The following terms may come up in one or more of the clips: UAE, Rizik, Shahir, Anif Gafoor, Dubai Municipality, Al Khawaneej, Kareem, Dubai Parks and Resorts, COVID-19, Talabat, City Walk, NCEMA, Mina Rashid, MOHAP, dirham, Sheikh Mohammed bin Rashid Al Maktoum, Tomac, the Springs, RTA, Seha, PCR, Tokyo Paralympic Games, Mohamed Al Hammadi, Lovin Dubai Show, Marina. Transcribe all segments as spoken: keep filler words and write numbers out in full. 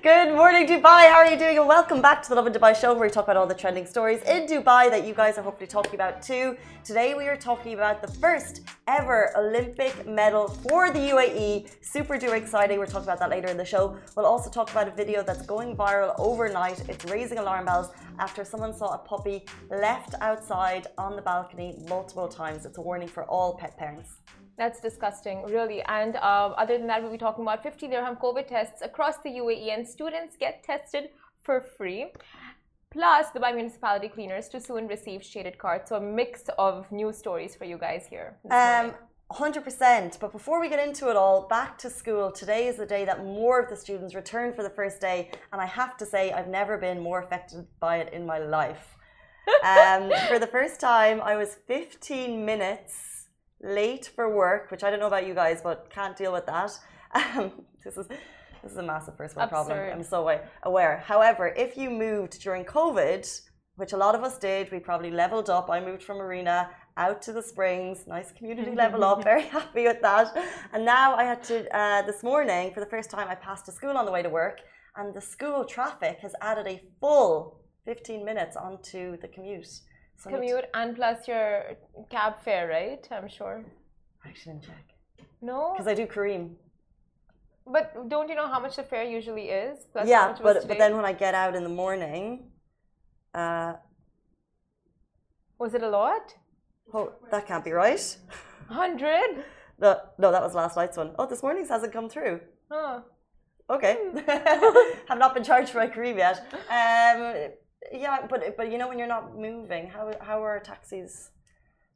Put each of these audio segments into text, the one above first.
Good morning, Dubai. How are you doing? And welcome back to the Lovin Dubai Show, where we talk about all the trending stories in Dubai that you guys are hopefully talking about too. Today, we are talking about the first ever Olympic medal for the U A E. Super duper exciting. We'll talk about that later in the show. We'll also talk about a video that's going viral overnight. It's raising alarm bells after someone saw a puppy left outside on the balcony multiple times. It's a warning for all pet parents. That's disgusting, really. And uh, other than that, we'll be talking about fifty dirham COVID tests across the U A E, and students get tested for free. Plus, Dubai Municipality cleaners to soon receive shaded cards. So a mix of news stories for you guys here. Um, one hundred percent. But before we get into it all, back to school. Today is the day that more of the students return for the first day. And I have to say, I've never been more affected by it in my life. Um, for the first time, I was fifteen minutes late for work, which I don't know about you guys, but can't deal with that. Um, this is... This is a massive first world problem. I'm so aware. However, if you moved during COVID, which a lot of us did, we probably leveled up. I moved from Marina out to the Springs. Nice community level up. Very happy with that. And now I had to, uh, this morning, for the first time, I passed a school on the way to work. And the school traffic has added a full fifteen minutes onto the commute. So commute and plus your cab fare, right? I'm sure. I shouldn't check. No? Because I do Kareem. But don't you know how much the fare usually is? Plus yeah, how much but, but then when I get out in the morning... Uh, was it a lot? Oh, that can't be right. one hundred? No, no, that was last night's one. Oh, this morning's hasn't come through. Huh. Okay. Have not been charged for my Kareem yet. Um, yeah, but, but you know when you're not moving, how, how are taxis...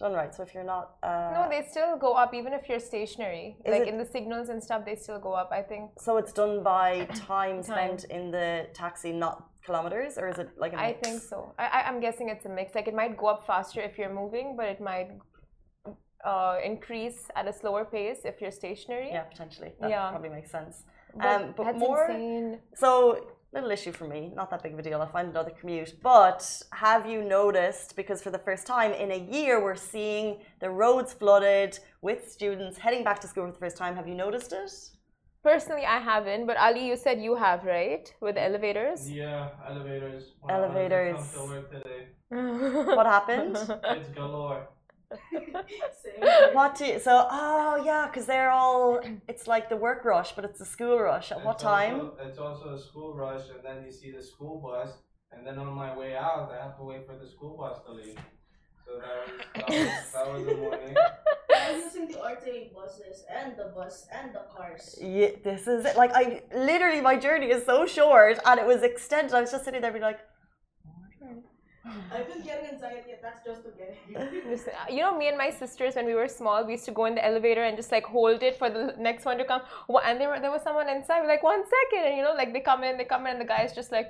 Done right. So if you're not, uh, no, they still go up even if you're stationary. Like it, in the signals and stuff, they still go up. I think. So it's done by time, time. spent in the taxi, not kilometers, or is it like a mix? I think so. I, I'm guessing it's a mix. Like it might go up faster if you're moving, but it might uh, increase at a slower pace if you're stationary. Yeah, potentially. That yeah. probably makes sense. But, um, but that's more. Insane. So. Little issue for me, not that big of a deal. I'll find another commute. But have you noticed, because for the first time in a year, we're seeing the roads flooded with students heading back to school for the first time. Have you noticed it? Personally, I haven't. But Ali, you said you have, right? With elevators? Yeah, elevators. When elevators. I come to work today. What happened? It's galore. What do you, so oh yeah, because they're all it's like the work rush, but it's a school rush. At it's what time? Also, it's also a school rush, and then you see the school bus, and then on my way out, I have to wait for the school bus to leave. So that was that was, that was the morning. I'm using the R T A buses and the bus and the cars. Yeah, this is it. Like I literally, my journey is so short, and it was extended. I was just sitting there, being like. I've been getting anxiety and that's just okay. You know, me and my sisters, when we were small, we used to go in the elevator and just like hold it for the next one to come. And there, were, there was someone inside, we're like, one second. And you know, like they come in, they come in, and the guy's just like,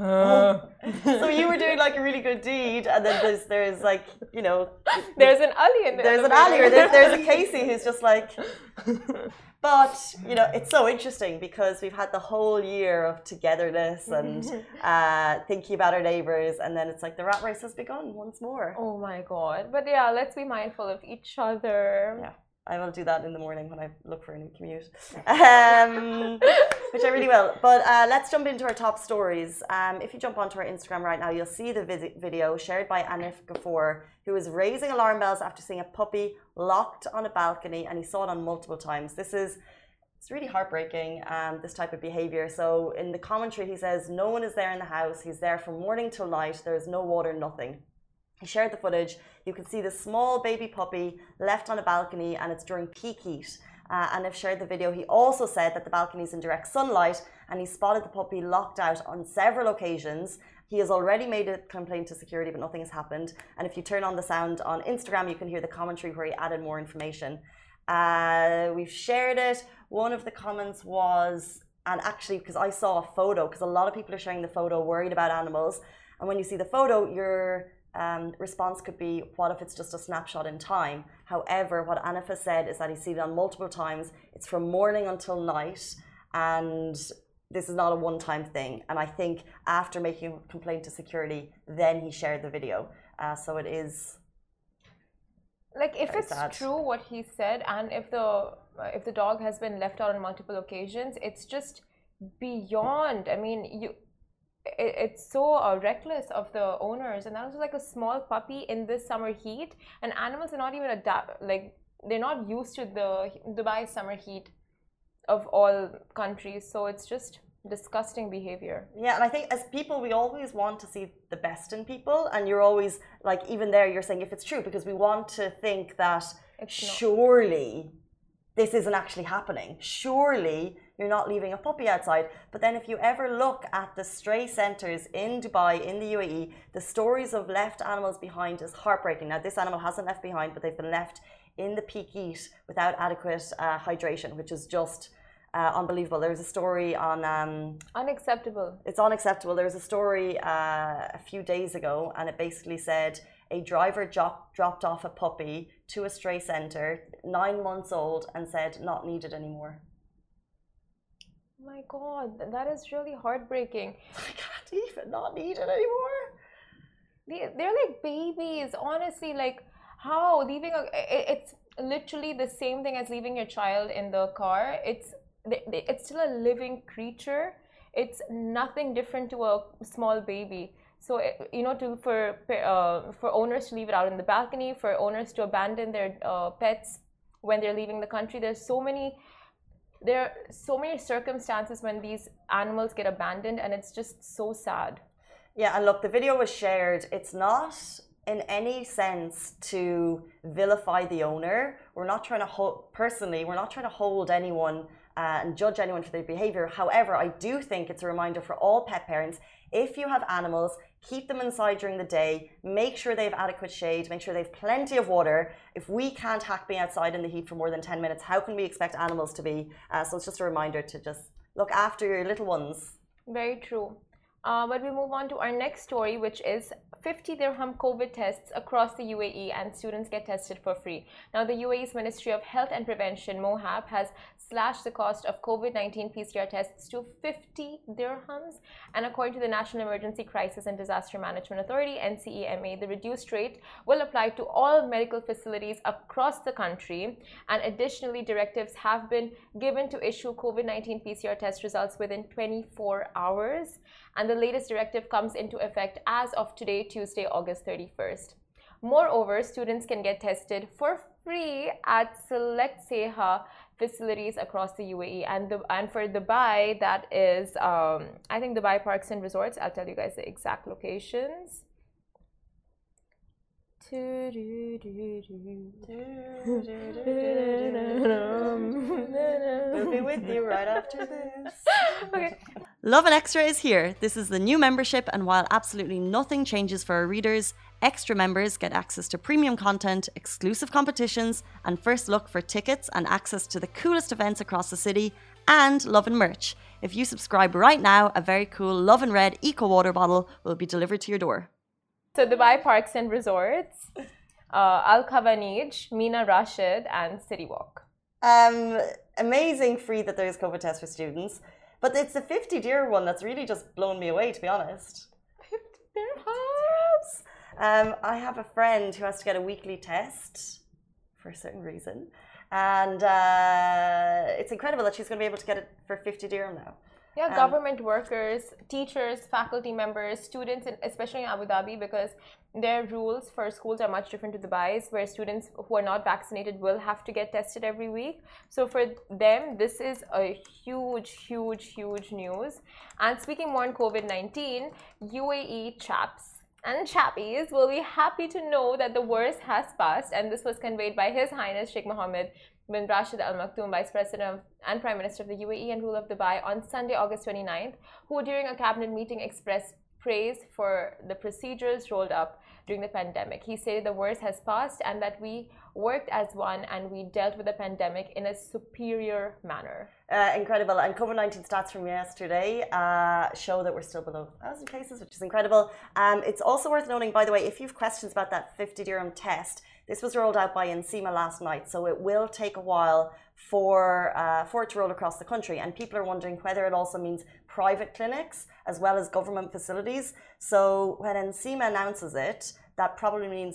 oh. So you were doing like a really good deed, and then there's, there's like, you know, there's an Ali in there. There's an Ali, or there's, there's a Casey who's just like. But, you know, it's so interesting because we've had the whole year of togetherness and uh, thinking about our neighbours, and then it's like the rat race has begun once more. Oh my God. But yeah, let's be mindful of each other. Yeah, I will do that in the morning when I look for a new commute, um, which I really will. But uh, let's jump into our top stories. Um, if you jump onto our Instagram right now, you'll see the vid video shared by Anif Gafoor, who is raising alarm bells after seeing a puppy locked on a balcony, and he saw it on multiple times. This is, it's really heartbreaking, um, this type of behavior. So in the commentary, he says, no one is there in the house. He's there from morning till night. There's no water, nothing. He shared the footage. You can see the small baby puppy left on a balcony, and it's during peak heat. Uh, and I've shared the video. He also said that the balcony is in direct sunlight, and he spotted the puppy locked out on several occasions. He has already made a complaint to security, but nothing has happened. And if you turn on the sound on Instagram, you can hear the commentary where he added more information. Uh, we've shared it. One of the comments was, and actually, because I saw a photo, because a lot of people are sharing the photo, worried about animals. And when you see the photo, your um, response could be, what if it's just a snapshot in time? However, what Anif has said is that he's seen it on multiple times. It's from morning until night. And this is not a one-time thing. And I think after making a complaint to security, then he shared the video. Uh, so it is like if it's sad. True what he said, and if the if the dog has been left out on multiple occasions, it's just beyond. I mean, you. It's so uh, reckless of the owners, and that was like a small puppy in this summer heat. And animals are not even adapt, like they're not used to the Dubai summer heat of all countries. So it's just disgusting behavior. Yeah, and I think as people, we always want to see the best in people, and you're always like, even there, you're saying if it's true, because we want to think that it's surely not. This isn't actually happening. Surely. You're not leaving a puppy outside. But then if you ever look at the stray centres in Dubai, in the U A E, the stories of left animals behind is heartbreaking. Now, this animal hasn't left behind, but they've been left in the peak heat without adequate uh, hydration, which is just uh, unbelievable. There was a story on... Um, unacceptable. It's unacceptable. There was a story uh, a few days ago, and it basically said a driver dropped off a puppy to a stray centre, nine months old, and said, not needed anymore. My God, that is really heartbreaking. I can't even not need it anymore. They're like babies, honestly. Like, how leaving a, it's literally the same thing as leaving your child in the car. It's it's still a living creature. It's nothing different to a small baby. So you know, to for uh, for owners to leave it out in the balcony, for owners to abandon their uh, pets when they're leaving the country. There's so many. There are so many circumstances when these animals get abandoned, and it's just so sad. Yeah, and look, the video was shared. It's not in any sense to vilify the owner. We're not trying to hold, personally, we're not trying to hold anyone uh, and judge anyone for their behavior. However, I do think it's a reminder for all pet parents, if you have animals, keep them inside during the day, make sure they have adequate shade, make sure they have plenty of water. If we can't hack being outside in the heat for more than ten minutes, how can we expect animals to be? Uh, so it's just a reminder to just look after your little ones. Very true. Uh, but we move on to our next story, which is fifty dirham COVID tests across the U A E, and students get tested for free. Now, the U A E's Ministry of Health and Prevention, MOHAP, has slashed the cost of COVID nineteen P C R tests to fifty dirhams. And according to the National Emergency Crisis and Disaster Management Authority, N C E M A, the reduced rate will apply to all medical facilities across the country. And additionally, directives have been given to issue COVID nineteen P C R test results within twenty-four hours. And the latest directive comes into effect as of today, Tuesday, August thirty-first. Moreover, students can get tested for free at select Seha facilities across the U A E, and the and for Dubai that is um, I think Dubai Parks and Resorts. I'll tell you guys the exact locations. We'll be with you right after this. Okay. Love and Extra is here. This is the new membership, and while absolutely nothing changes for our readers, Extra members get access to premium content, exclusive competitions, and first look for tickets and access to the coolest events across the city, and Love and merch. If you subscribe right now, a very cool Love and Red Eco Water bottle will be delivered to your door. So Dubai Parks and Resorts, uh, Al Khawaneej, Mina Rashid, and City Walk. Um, amazing free that there's COVID tests for students, but it's the fifty dirham one that's really just blown me away, to be honest. fifty dirhams. Um, I have a friend who has to get a weekly test for a certain reason, and uh, it's incredible that she's going to be able to get it for fifty dirham now. Yeah, um, government workers, teachers, faculty members, students, and especially in Abu Dhabi, because their rules for schools are much different to Dubai's, where students who are not vaccinated will have to get tested every week. So for them, this is a huge, huge, huge news. And speaking more on COVID nineteen, U A E chaps and chappies will be happy to know that the worst has passed, and this was conveyed by His Highness Sheikh Mohammed bin Rashid Al Maktoum, Vice President and Prime Minister of the U A E and Rule of Dubai, on Sunday, August twenty-ninth, who during a cabinet meeting expressed praise for the procedures rolled up during the pandemic. He stated the worst has passed and that we worked as one and we dealt with the pandemic in a superior manner. Uh, incredible. And COVID nineteen stats from yesterday uh, show that we're still below one thousand cases, which is incredible. Um, it's also worth noting, by the way, if you have questions about that fifty dirham test, this was rolled out by NCEMA last night, so it will take a while for, uh, for it to roll across the country. And people are wondering whether it also means private clinics as well as government facilities. So when NCEMA announces it, that probably means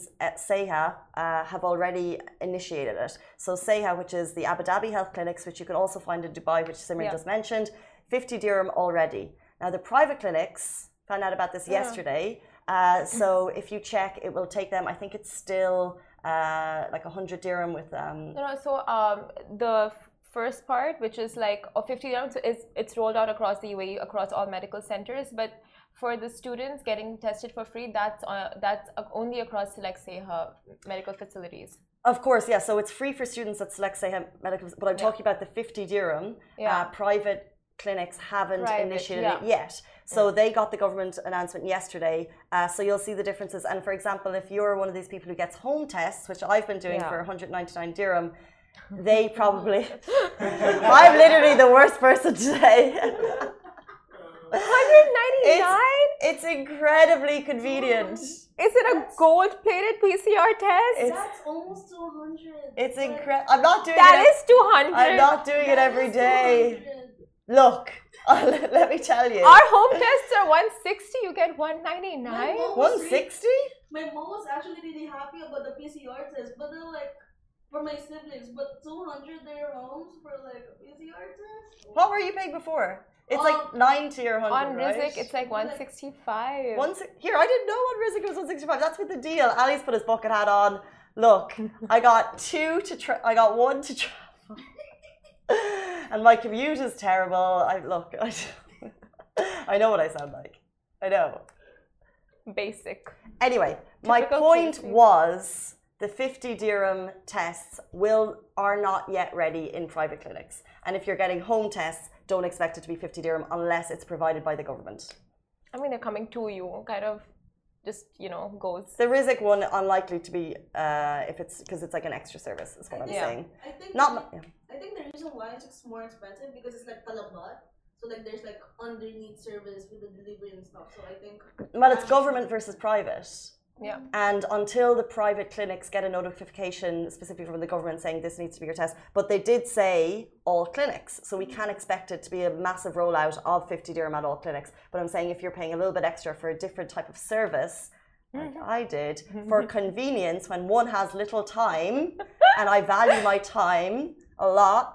Seha uh, have already initiated it. So Seha, which is the Abu Dhabi Health Clinics, which you can also find in Dubai, which Simran yeah. just mentioned, fifty dirham already. Now the private clinics, found out about this yeah. yesterday, uh, so if you check, it will take them, I think it's still uh, like one hundred dirham with... Um, no, no, so um, the... first part, which is like oh, fifty dirhams, so it's, it's rolled out across the U A E, across all medical centers. But for the students getting tested for free, that's uh, that's only across select Seha medical facilities. Of course, yeah. So it's free for students at select Seha medical, but I'm yeah. talking about the fifty dirham. Yeah. Uh, private clinics haven't private, initiated yeah. it yet. So yeah. they got the government announcement yesterday. Uh, so you'll see the differences. And for example, if you're one of these people who gets home tests, which I've been doing yeah. for one hundred ninety-nine dirham. They probably. I'm literally the worst person today. one hundred ninety-nine? It's, it's incredibly convenient. Is it a gold-plated P C R test? It's, That's almost two hundred. It's incredible. I'm not doing that it. That is two hundred. I'm not doing that it every day. two hundred. Look, let me tell you. Our home tests are one sixty. You get one ninety-nine. one sixty? My mom was actually really happy about the P C R test, but they're like. For my siblings, but two hundred dirhams for like a P C R test? What were you paying before? It's um, like ninety or one hundred, on Rizik, right? It's like one sixty-five. One, here, I didn't know on Rizik it was one sixty-five. That's with the deal. Ali's put his bucket hat on. Look, I got two to tra I got one to travel. And my commute is terrible. I look, I, I know what I sound like. I know. Basic. Anyway, typical my point P C R was... the fifty dirham tests will are not yet ready in private clinics. And if you're getting home tests, don't expect it to be fifty dirham unless it's provided by the government. I mean, they're coming to you, kind of just, you know, goes. The Rizik one, unlikely to be, uh, if it's because it's like an extra service, is what I I'm think, saying. I think, not, the, yeah. I think the reason why it's more expensive because it's like talabat. So like there's like underneath service with the delivery and stuff. So I think. Well, it's government versus private. Yeah. And until the private clinics get a notification specifically from the government saying this needs to be your test, but they did say all clinics, so we can expect it to be a massive rollout of fifty dirham at all clinics. But I'm saying if you're paying a little bit extra for a different type of service, like I did, for convenience when one has little time, and I value my time a lot,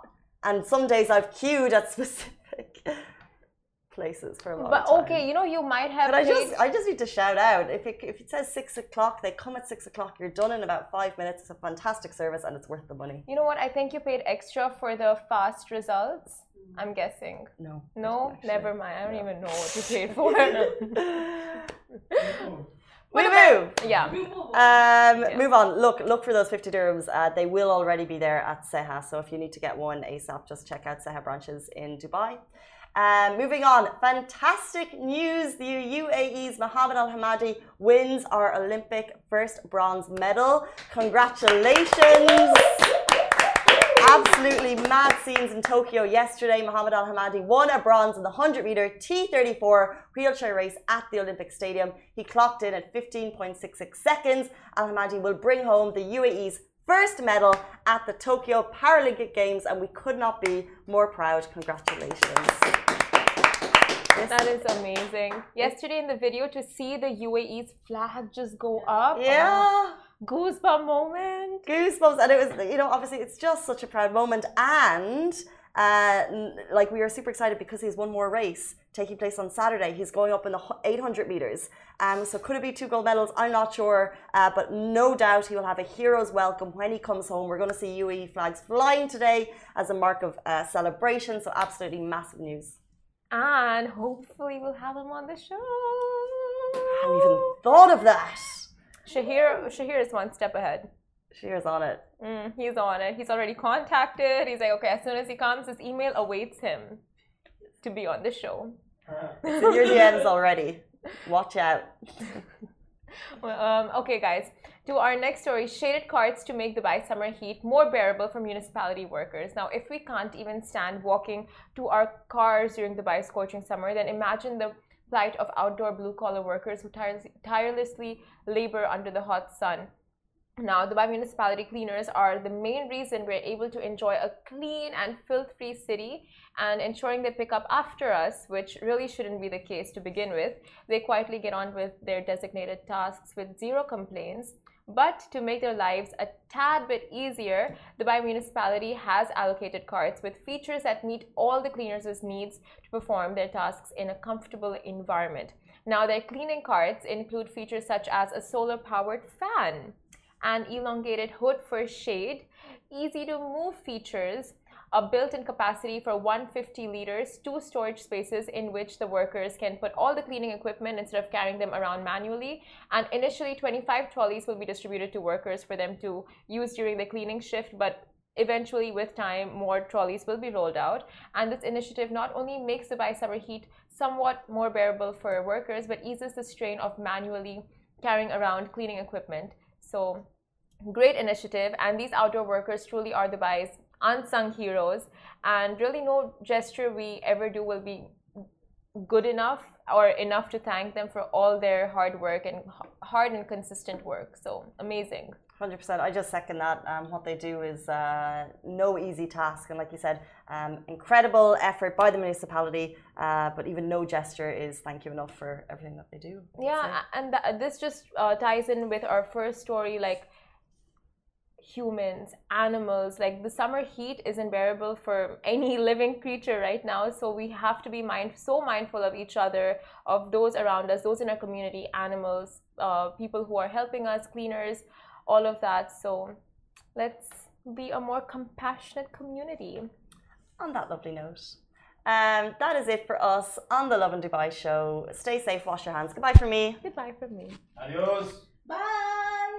and some days I've queued at specific... places for a long but, time. But okay, you know, you might have. But I just, I just need to shout out. If it, if it says six o'clock, they come at six o'clock. You're done in about five minutes. It's a fantastic service, and it's worth the money. You know what? I think you paid extra for the fast results. I'm guessing. No. No, actually, never mind. I don't no. even know what you paid for. We move. Yeah. Um, yeah. Move on. Look, look for those fifty dirhams. Uh, they will already be there at Seha. So if you need to get one ASAP, just check out Seha branches in Dubai. Um, moving on, fantastic news, the U A E's Mohamed Al Hammadi wins our Olympic first bronze medal. Congratulations. Absolutely mad scenes in Tokyo yesterday. Mohamed Al Hammadi won a bronze in the one hundred meter T thirty-four wheelchair race at the Olympic Stadium. He clocked in at fifteen point six six seconds. Al Hammadi will bring home the U A E's first medal at the Tokyo Paralympic Games, and we could not be more proud. Congratulations. That is amazing. Yesterday in the video, to see the U A E's flag just go up. Yeah. Um, goosebump moment. Goosebumps. And it was, you know, obviously it's just such a proud moment. And uh, like we are super excited because he's won more race taking place on Saturday. He's going up in the eight hundred meters. Um, so could it be two gold medals? I'm not sure. Uh, but no doubt he will have a hero's welcome when he comes home. We're going to see U A E flags flying today as a mark of uh, celebration. So absolutely massive news. And hopefully we'll have him on the show. I hadn't even thought of that. Shahir, Shahir is one step ahead. Shahir's on it. Mm, he's on it. He's already contacted. He's like, okay, as soon as he comes, his email awaits him to be on the show. It's in your D Ms already. Watch out. Well, um, okay, guys. To our next story, shaded carts to make Dubai summer heat more bearable for municipality workers. Now, if we can't even stand walking to our cars during Dubai's scorching summer, then imagine the plight of outdoor blue-collar workers who tirelessly labor under the hot sun. Now, Dubai Municipality cleaners are the main reason we're able to enjoy a clean and filth-free city, and ensuring they pick up after us, which really shouldn't be the case to begin with. They quietly get on with their designated tasks with zero complaints. But to make their lives a tad bit easier, Dubai Municipality has allocated carts with features that meet all the cleaners' needs to perform their tasks in a comfortable environment. Now, their cleaning carts include features such as a solar-powered fan, an elongated hood for shade, easy-to-move features, a built-in capacity for one hundred fifty liters, two storage spaces in which the workers can put all the cleaning equipment instead of carrying them around manually, and initially twenty-five trolleys will be distributed to workers for them to use during the cleaning shift, but eventually with time more trolleys will be rolled out. And this initiative not only makes Dubai summer heat somewhat more bearable for workers, but eases the strain of manually carrying around cleaning equipment. So, great initiative, and these outdoor workers truly are Dubai's unsung heroes, and really no gesture we ever do will be good enough or enough to thank them for all their hard work and hard and consistent work. So, amazing. one hundred percent. I just second that. Um, what they do is uh, no easy task, and like you said, um, incredible effort by the municipality, uh, but even no gesture is thank you enough for everything that they do. Yeah, and th this just uh, ties in with our first story, like humans, animals, like the summer heat is unbearable for any living creature right now, so we have to be mind so mindful of each other, of those around us, those in our community, animals, uh, people who are helping us, cleaners, all of that. So let's be a more compassionate community. On that lovely note, um, that is it for us on the Lovin Dubai Show. Stay safe, wash your hands. Goodbye from me. Goodbye from me. Adios. Bye.